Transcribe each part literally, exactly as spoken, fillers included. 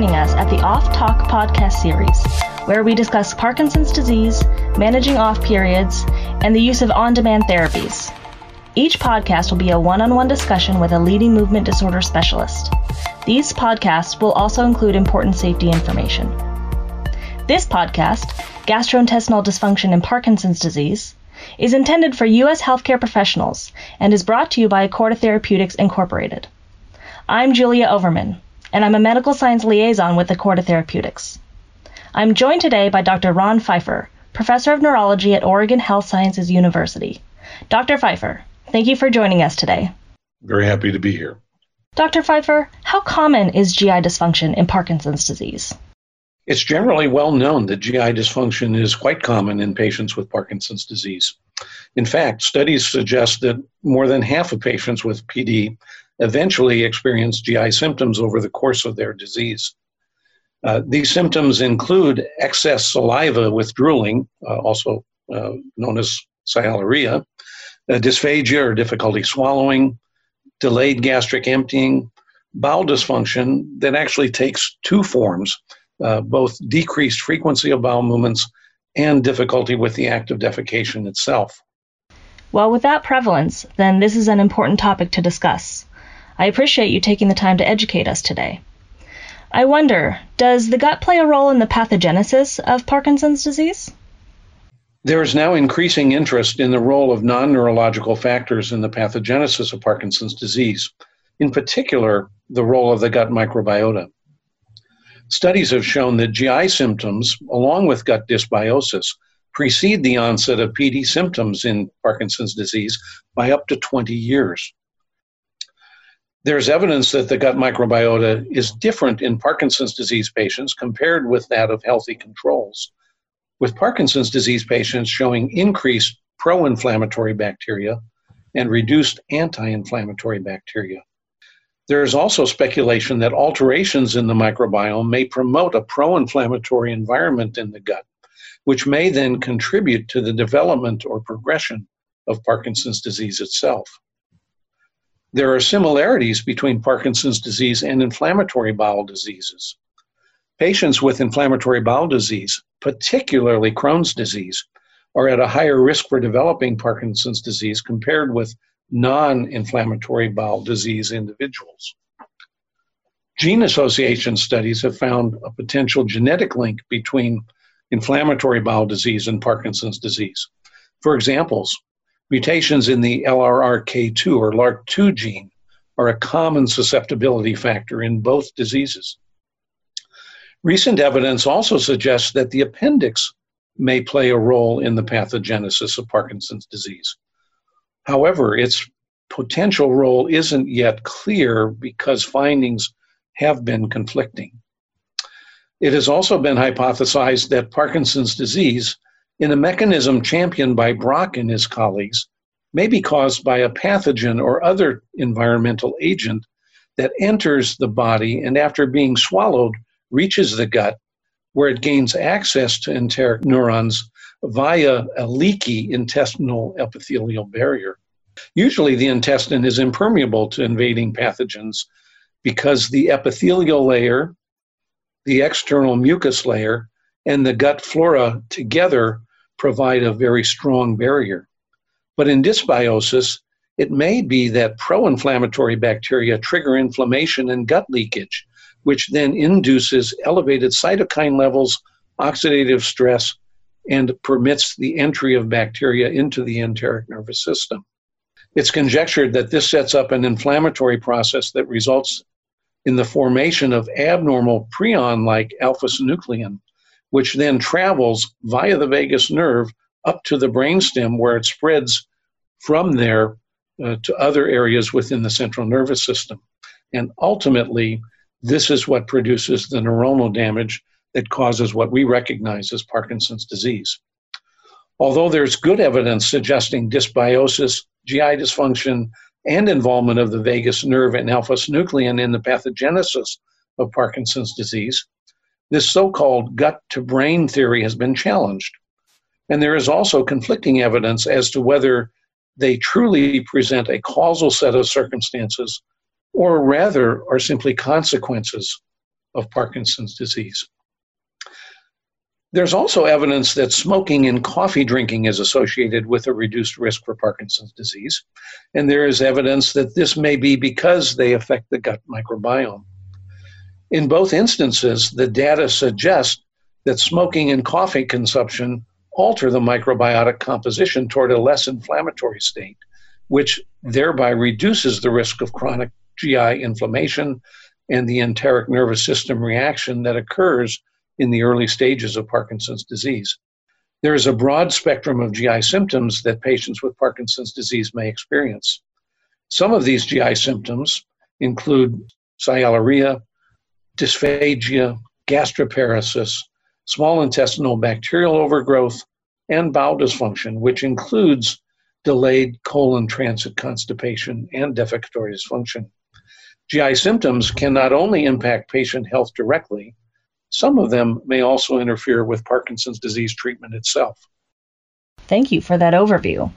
joining us at the Off Talk podcast series, where we discuss Parkinson's disease, managing off periods, and the use of on-demand therapies. Each podcast will be a one-on-one discussion with a leading movement disorder specialist. These podcasts will also include important safety information. This podcast, Gastrointestinal Dysfunction and Parkinson's Disease, is intended for U S healthcare professionals and is brought to you by Acorda Therapeutics, Incorporated. I'm Julia Overman, and I'm a medical science liaison with Acorda Therapeutics. I'm joined today by Doctor Ron Pfeiffer, professor of neurology at Oregon Health Sciences University. Doctor Pfeiffer, thank you for joining us today. Very happy to be here. Doctor Pfeiffer, how common is G I dysfunction in Parkinson's disease? It's generally well known that G I dysfunction is quite common in patients with Parkinson's disease. In fact, studies suggest that more than half of patients with P D eventually experience G I symptoms over the course of their disease. Uh, these symptoms include excess saliva with drooling, uh, also uh, known as sialorrhea, uh, dysphagia or difficulty swallowing, delayed gastric emptying, bowel dysfunction that actually takes two forms, uh, both decreased frequency of bowel movements and difficulty with the act of defecation itself. Well, with that prevalence, then this is an important topic to discuss. I appreciate you taking the time to educate us today. I wonder, does the gut play a role in the pathogenesis of Parkinson's disease? There is now increasing interest in the role of non-neurological factors in the pathogenesis of Parkinson's disease, in particular, the role of the gut microbiota. Studies have shown that G I symptoms, along with gut dysbiosis, precede the onset of P D symptoms in Parkinson's disease by up to twenty years. There's evidence that the gut microbiota is different in Parkinson's disease patients compared with that of healthy controls, with Parkinson's disease patients showing increased pro-inflammatory bacteria and reduced anti-inflammatory bacteria. There is also speculation that alterations in the microbiome may promote a pro-inflammatory environment in the gut, which may then contribute to the development or progression of Parkinson's disease itself. There are similarities between Parkinson's disease and inflammatory bowel diseases. Patients with inflammatory bowel disease, particularly Crohn's disease, are at a higher risk for developing Parkinson's disease compared with non-inflammatory bowel disease individuals. Gene association studies have found a potential genetic link between inflammatory bowel disease and Parkinson's disease. For examples, mutations in the L R R K two or L R R K two gene are a common susceptibility factor in both diseases. Recent evidence also suggests that the appendix may play a role in the pathogenesis of Parkinson's disease. However, its potential role isn't yet clear because findings have been conflicting. It has also been hypothesized that Parkinson's disease, in a mechanism championed by Brock and his colleagues, may be caused by a pathogen or other environmental agent that enters the body and, after being swallowed, reaches the gut, where it gains access to enteric neurons via a leaky intestinal epithelial barrier. Usually, the intestine is impermeable to invading pathogens because the epithelial layer, the external mucus layer, and the gut flora together provide a very strong barrier. But in dysbiosis, it may be that pro-inflammatory bacteria trigger inflammation and gut leakage, which then induces elevated cytokine levels, oxidative stress, and permits the entry of bacteria into the enteric nervous system. It's conjectured that this sets up an inflammatory process that results in the formation of abnormal prion-like alpha-synuclein, which then travels via the vagus nerve up to the brainstem, where it spreads from there uh, to other areas within the central nervous system. And ultimately, this is what produces the neuronal damage that causes what we recognize as Parkinson's disease. Although there's good evidence suggesting dysbiosis, G I dysfunction, and involvement of the vagus nerve and alpha-synuclein in the pathogenesis of Parkinson's disease, this so-called gut-to-brain theory has been challenged. And there is also conflicting evidence as to whether they truly present a causal set of circumstances or rather are simply consequences of Parkinson's disease. There's also evidence that smoking and coffee drinking is associated with a reduced risk for Parkinson's disease, and there is evidence that this may be because they affect the gut microbiome. In both instances, the data suggest that smoking and coffee consumption alter the microbiotic composition toward a less inflammatory state, which thereby reduces the risk of chronic G I inflammation and the enteric nervous system reaction that occurs in the early stages of Parkinson's disease. There is a broad spectrum of G I symptoms that patients with Parkinson's disease may experience. Some of these G I symptoms include sialorrhea, dysphagia, gastroparesis, small intestinal bacterial overgrowth, and bowel dysfunction, which includes delayed colon transit constipation and defecatory dysfunction. G I symptoms can not only impact patient health directly, some of them may also interfere with Parkinson's disease treatment itself. Thank you for that overview.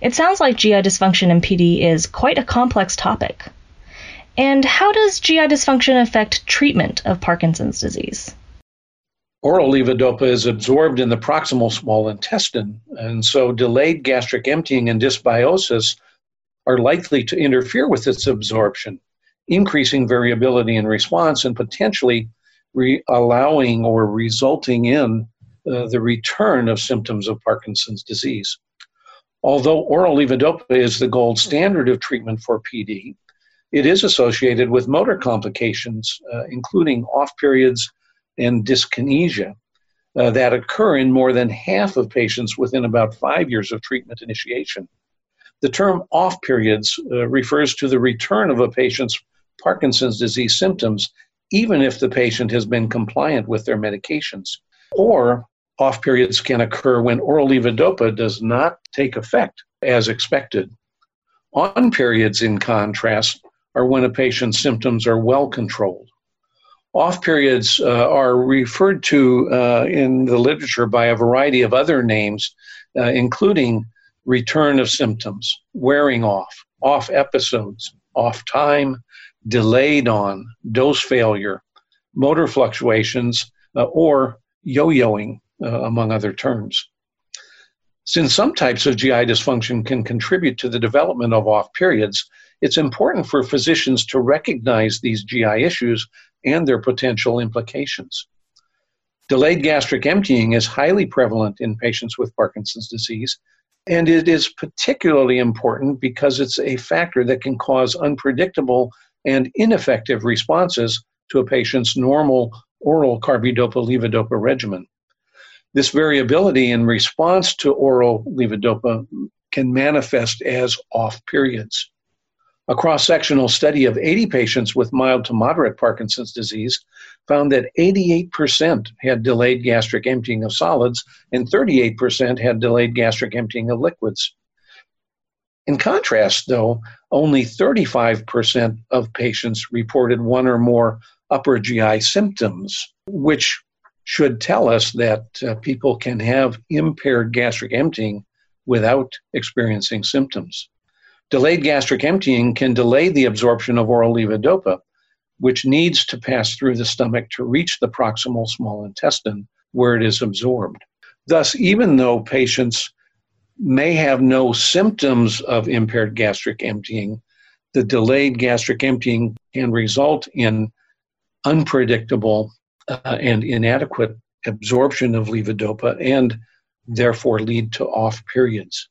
It sounds like G I dysfunction in P D is quite a complex topic. And how does G I dysfunction affect treatment of Parkinson's disease? Oral levodopa is absorbed in the proximal small intestine, and so delayed gastric emptying and dysbiosis are likely to interfere with its absorption, increasing variability in response and potentially re- allowing or resulting in uh, the return of symptoms of Parkinson's disease. Although oral levodopa is the gold standard of treatment for P D, it is associated with motor complications, uh, including off periods and dyskinesia uh, that occur in more than half of patients within about five years of treatment initiation. The term off periods uh, refers to the return of a patient's Parkinson's disease symptoms, even if the patient has been compliant with their medications. Or off periods can occur when oral levodopa does not take effect as expected. On periods, in contrast, are when a patient's symptoms are well controlled. Off periods uh, are referred to uh, in the literature by a variety of other names, uh, including return of symptoms, wearing off, off episodes, off time, delayed on, dose failure, motor fluctuations, uh, or yo-yoing, uh, among other terms. Since some types of G I dysfunction can contribute to the development of off periods, it's important for physicians to recognize these G I issues and their potential implications. Delayed gastric emptying is highly prevalent in patients with Parkinson's disease, and it is particularly important because it's a factor that can cause unpredictable and ineffective responses to a patient's normal oral carbidopa-levodopa regimen. This variability in response to oral levodopa can manifest as off periods. A cross-sectional study of eighty patients with mild to moderate Parkinson's disease found that eighty-eight percent had delayed gastric emptying of solids and thirty-eight percent had delayed gastric emptying of liquids. In contrast, though, only thirty-five percent of patients reported one or more upper G I symptoms, which should tell us that uh, people can have impaired gastric emptying without experiencing symptoms. Delayed gastric emptying can delay the absorption of oral levodopa, which needs to pass through the stomach to reach the proximal small intestine where it is absorbed. Thus, even though patients may have no symptoms of impaired gastric emptying, the delayed gastric emptying can result in unpredictable uh, and inadequate absorption of levodopa and therefore lead to off periods.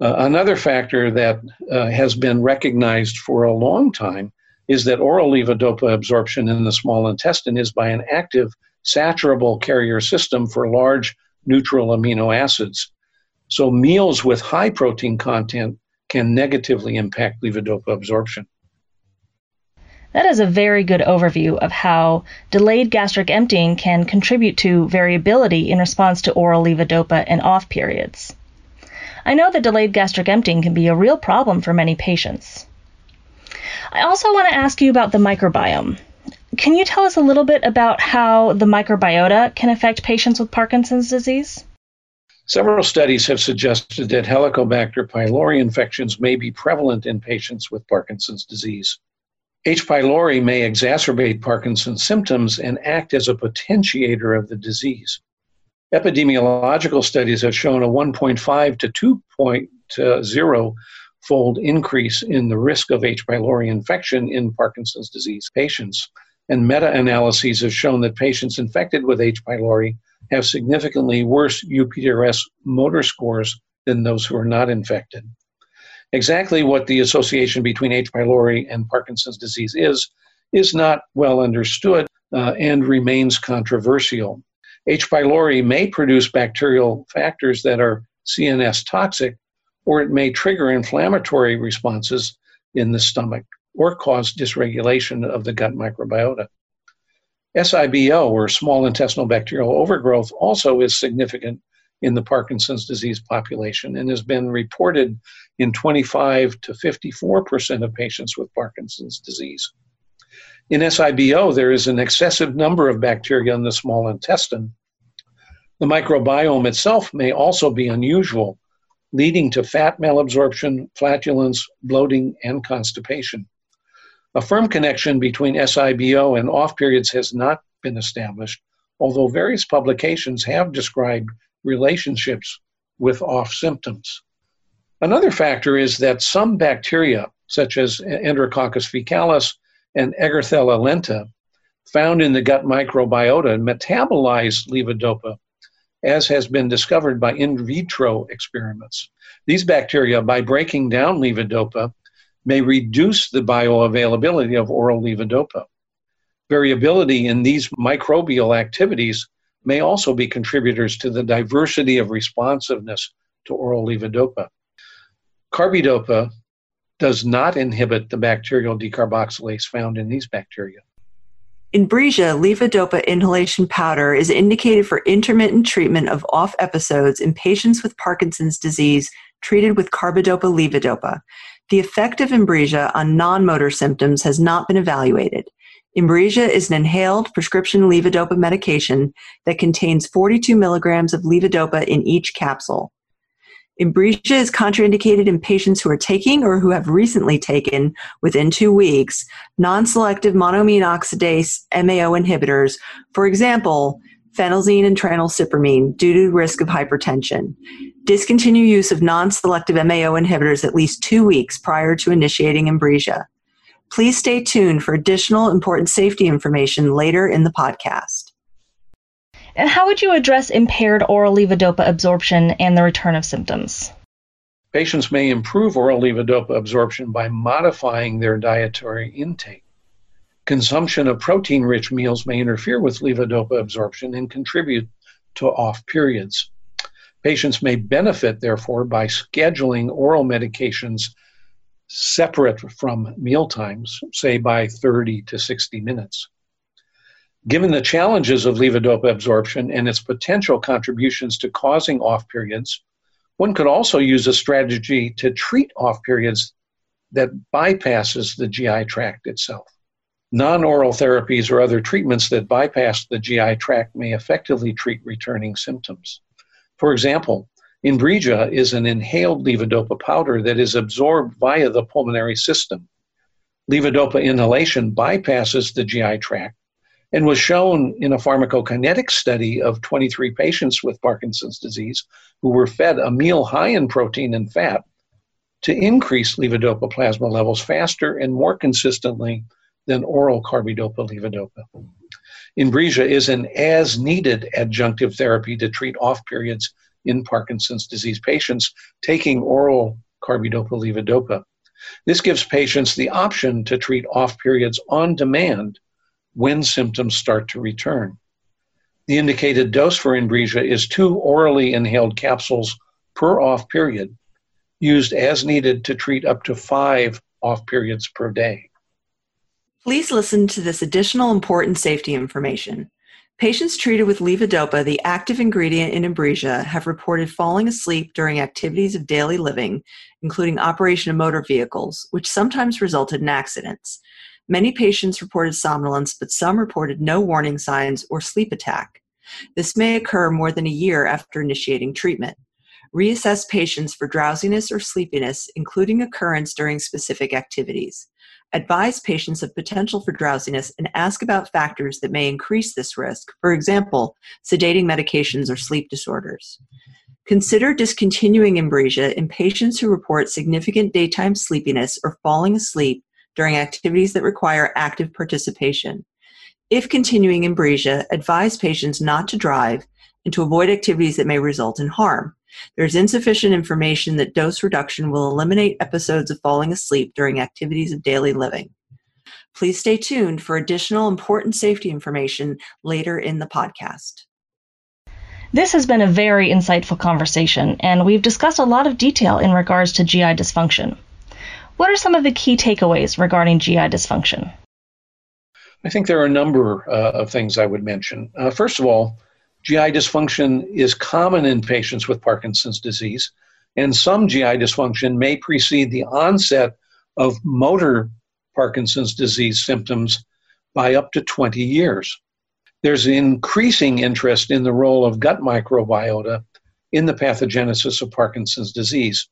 Uh, another factor that uh, has been recognized for a long time is that oral levodopa absorption in the small intestine is by an active saturable carrier system for large neutral amino acids. So meals with high protein content can negatively impact levodopa absorption. That is a very good overview of how delayed gastric emptying can contribute to variability in response to oral levodopa and off periods. I know that delayed gastric emptying can be a real problem for many patients. I also want to ask you about the microbiome. Can you tell us a little bit about how the microbiota can affect patients with Parkinson's disease? Several studies have suggested that Helicobacter pylori infections may be prevalent in patients with Parkinson's disease. H. pylori may exacerbate Parkinson's symptoms and act as a potentiator of the disease. Epidemiological studies have shown a one point five to two point oh fold increase in the risk of H. pylori infection in Parkinson's disease patients. And meta-analyses have shown that patients infected with H. pylori have significantly worse U P D R S motor scores than those who are not infected. Exactly what the association between H. pylori and Parkinson's disease is, is not well understood uh, and remains controversial. H. pylori may produce bacterial factors that are C N S toxic, or it may trigger inflammatory responses in the stomach or cause dysregulation of the gut microbiota. S I B O, or small intestinal bacterial overgrowth, also is significant in the Parkinson's disease population and has been reported in twenty-five to fifty-four percent of patients with Parkinson's disease. In S I B O, there is an excessive number of bacteria in the small intestine. The microbiome itself may also be unusual, leading to fat malabsorption, flatulence, bloating, and constipation. A firm connection between S I B O and off periods has not been established, although various publications have described relationships with off symptoms. Another factor is that some bacteria, such as Enterococcus faecalis and Eggerthella lenta, found in the gut microbiota, metabolize levodopa, as has been discovered by in vitro experiments. These bacteria, by breaking down levodopa, may reduce the bioavailability of oral levodopa. Variability in these microbial activities may also be contributors to the diversity of responsiveness to oral levodopa. Carbidopa does not inhibit the bacterial decarboxylase found in these bacteria. Inbrija levodopa inhalation powder is indicated for intermittent treatment of off episodes in patients with Parkinson's disease treated with carbidopa levodopa. The effect of Inbrija on non-motor symptoms has not been evaluated. Inbrija is an inhaled prescription levodopa medication that contains forty-two milligrams of levodopa in each capsule. Inbrija is contraindicated in patients who are taking or who have recently taken, within two weeks, non-selective monoamine oxidase M A O inhibitors, for example, phenelzine and tranylcypromine, due to risk of hypertension. Discontinue use of non-selective M A O inhibitors at least two weeks prior to initiating Inbrija. Please stay tuned for additional important safety information later in the podcast. And how would you address impaired oral levodopa absorption and the return of symptoms? Patients may improve oral levodopa absorption by modifying their dietary intake. Consumption of protein-rich meals may interfere with levodopa absorption and contribute to off periods. Patients may benefit, therefore, by scheduling oral medications separate from mealtimes, say by thirty to sixty minutes. Given the challenges of levodopa absorption and its potential contributions to causing off periods, one could also use a strategy to treat off periods that bypasses the G I tract itself. Non-oral therapies or other treatments that bypass the G I tract may effectively treat returning symptoms. For example, Inbrija is an inhaled levodopa powder that is absorbed via the pulmonary system. Levodopa inhalation bypasses the G I tract and was shown in a pharmacokinetic study of twenty-three patients with Parkinson's disease who were fed a meal high in protein and fat to increase levodopa plasma levels faster and more consistently than oral carbidopa levodopa. Inbrija is an as-needed adjunctive therapy to treat off periods in Parkinson's disease patients taking oral carbidopa levodopa. This gives patients the option to treat off periods on demand when symptoms start to return. The indicated dose for Inbrija is two orally inhaled capsules per off period, used as needed to treat up to five off periods per day. Please listen to this additional important safety information. Patients treated with levodopa, the active ingredient in Inbrija, have reported falling asleep during activities of daily living, including operation of motor vehicles, which sometimes resulted in accidents. Many patients reported somnolence, but some reported no warning signs or sleep attack. This may occur more than a year after initiating treatment. Reassess patients for drowsiness or sleepiness, including occurrence during specific activities. Advise patients of potential for drowsiness and ask about factors that may increase this risk, for example, sedating medications or sleep disorders. Consider discontinuing Inbrija in patients who report significant daytime sleepiness or falling asleep during activities that require active participation. If continuing Inbrija, advise patients not to drive and to avoid activities that may result in harm. There's insufficient information that dose reduction will eliminate episodes of falling asleep during activities of daily living. Please stay tuned for additional important safety information later in the podcast. This has been a very insightful conversation, and we've discussed a lot of detail in regards to G I dysfunction. What are some of the key takeaways regarding G I dysfunction? I think there are a number uh, of things I would mention. Uh, first of all, G I dysfunction is common in patients with Parkinson's disease, and some G I dysfunction may precede the onset of motor Parkinson's disease symptoms by up to twenty years. There's increasing interest in the role of gut microbiota in the pathogenesis of Parkinson's disease.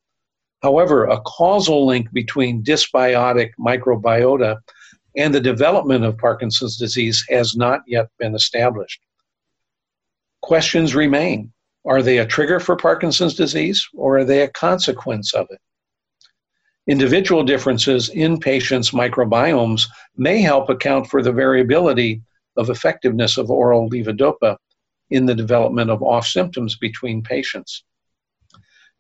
However, a causal link between dysbiotic microbiota and the development of Parkinson's disease has not yet been established. Questions remain. Are they a trigger for Parkinson's disease, or are they a consequence of it? Individual differences in patients' microbiomes may help account for the variability of effectiveness of oral levodopa in the development of off symptoms between patients.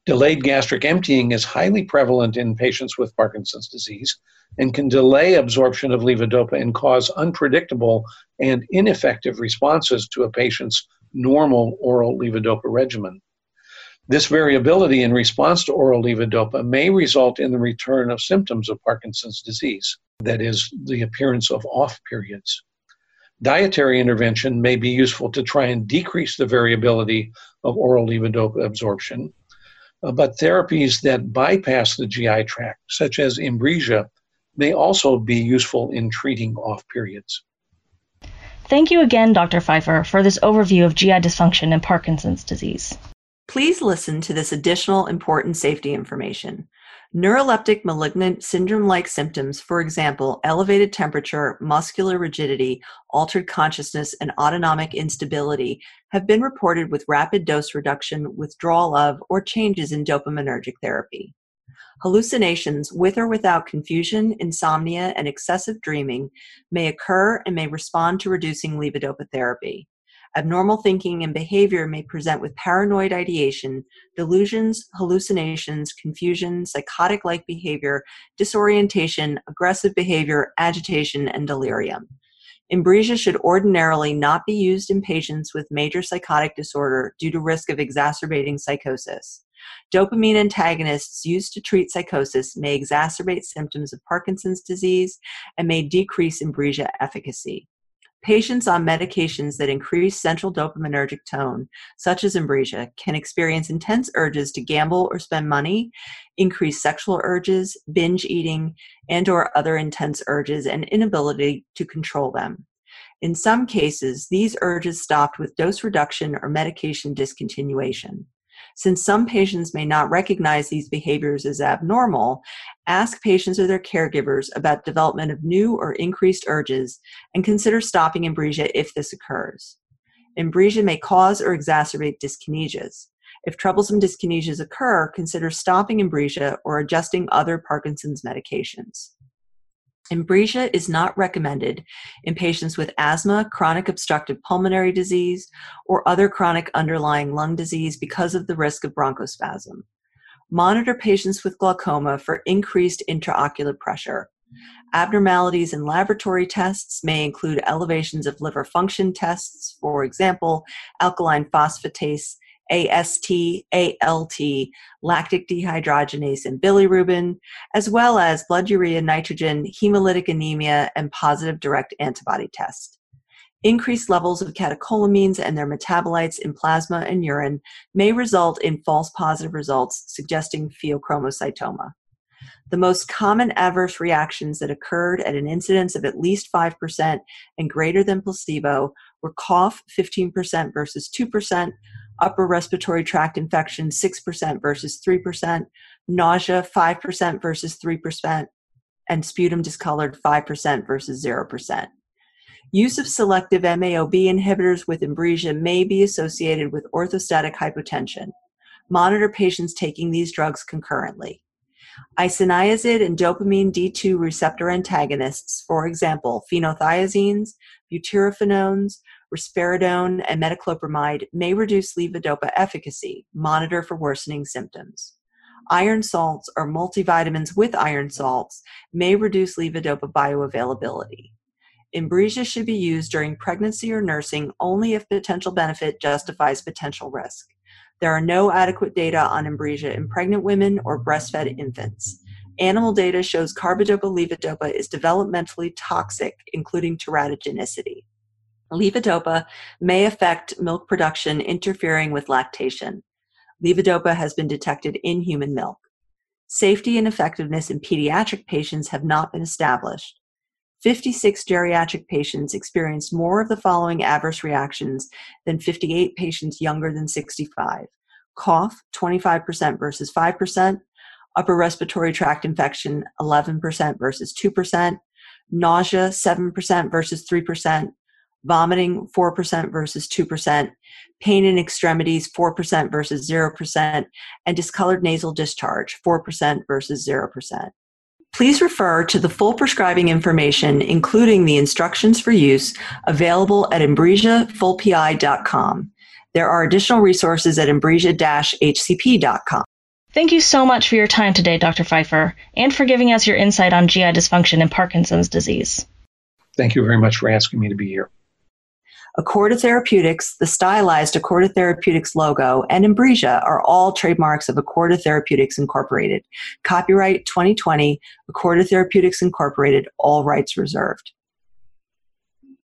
Delayed gastric emptying is highly prevalent in patients with Parkinson's disease and can delay absorption of levodopa and cause unpredictable and ineffective responses to a patient's normal oral levodopa regimen. This variability in response to oral levodopa may result in the return of symptoms of Parkinson's disease, that is, the appearance of off periods. Dietary intervention may be useful to try and decrease the variability of oral levodopa absorption, but therapies that bypass the G I tract, such as Inbrija, may also be useful in treating off periods. Thank you again, Doctor Pfeiffer, for this overview of G I dysfunction and Parkinson's disease. Please listen to this additional important safety information. Neuroleptic malignant syndrome-like symptoms, for example, elevated temperature, muscular rigidity, altered consciousness, and autonomic instability, have been reported with rapid dose reduction, withdrawal of, or changes in dopaminergic therapy. Hallucinations with or without confusion, insomnia, and excessive dreaming may occur and may respond to reducing levodopa therapy. Abnormal thinking and behavior may present with paranoid ideation, delusions, hallucinations, confusion, psychotic-like behavior, disorientation, aggressive behavior, agitation, and delirium. Inbrija should ordinarily not be used in patients with major psychotic disorder due to risk of exacerbating psychosis. Dopamine antagonists used to treat psychosis may exacerbate symptoms of Parkinson's disease and may decrease Inbrija efficacy. Patients on medications that increase central dopaminergic tone, such as Inbrija, can experience intense urges to gamble or spend money, increased sexual urges, binge eating, and or other intense urges, and inability to control them. In some cases, these urges stopped with dose reduction or medication discontinuation. Since some patients may not recognize these behaviors as abnormal, ask patients or their caregivers about development of new or increased urges and consider stopping Inbrija if this occurs. Inbrija may cause or exacerbate dyskinesias. If troublesome dyskinesias occur, consider stopping Inbrija or adjusting other Parkinson's medications. Inbrija is not recommended in patients with asthma, chronic obstructive pulmonary disease, or other chronic underlying lung disease because of the risk of bronchospasm. Monitor patients with glaucoma for increased intraocular pressure. Abnormalities in laboratory tests may include elevations of liver function tests, for example, alkaline phosphatase, A S T, A L T, lactic dehydrogenase, and bilirubin, as well as blood urea nitrogen, hemolytic anemia, and positive direct antibody test. Increased levels of catecholamines and their metabolites in plasma and urine may result in false positive results, suggesting pheochromocytoma. The most common adverse reactions that occurred at an incidence of at least five percent and greater than placebo were cough, fifteen percent versus two percent, upper respiratory tract infection, six percent versus three percent, nausea, five percent versus three percent, and sputum discolored, five percent versus zero percent. Use of selective M A O B inhibitors with Inbrija may be associated with orthostatic hypotension. Monitor patients taking these drugs concurrently. Isoniazid and dopamine D two receptor antagonists, for example, phenothiazines, butyrophenones, risperidone, and metoclopramide, may reduce levodopa efficacy. Monitor for worsening symptoms. Iron salts or multivitamins with iron salts may reduce levodopa bioavailability. Inbrija should be used during pregnancy or nursing only if potential benefit justifies potential risk. There are no adequate data on Inbrija in pregnant women or breastfed infants. Animal data shows carbidopa-levodopa is developmentally toxic, including teratogenicity. Levodopa may affect milk production, interfering with lactation. Levodopa has been detected in human milk. Safety and effectiveness in pediatric patients have not been established. fifty-six geriatric patients experienced more of the following adverse reactions than fifty-eight patients younger than sixty-five. Cough, twenty-five percent versus five percent. Upper respiratory tract infection, eleven percent versus two percent. Nausea, seven percent versus three percent. Vomiting, four percent versus two percent. Pain in extremities, four percent versus zero percent. And discolored nasal discharge, four percent versus zero percent. Please refer to the full prescribing information, including the instructions for use, available at Inbrija full P I dot com. There are additional resources at Inbrija dash H C P dot com. Thank you so much for your time today, Doctor Pfeiffer, and for giving us your insight on G I dysfunction and Parkinson's disease. Thank you very much for asking me to be here. Acorda Therapeutics, the stylized Acorda Therapeutics logo, and Inbrija are all trademarks of Acorda Therapeutics Incorporated. Copyright twenty twenty, Acorda Therapeutics Incorporated, all rights reserved.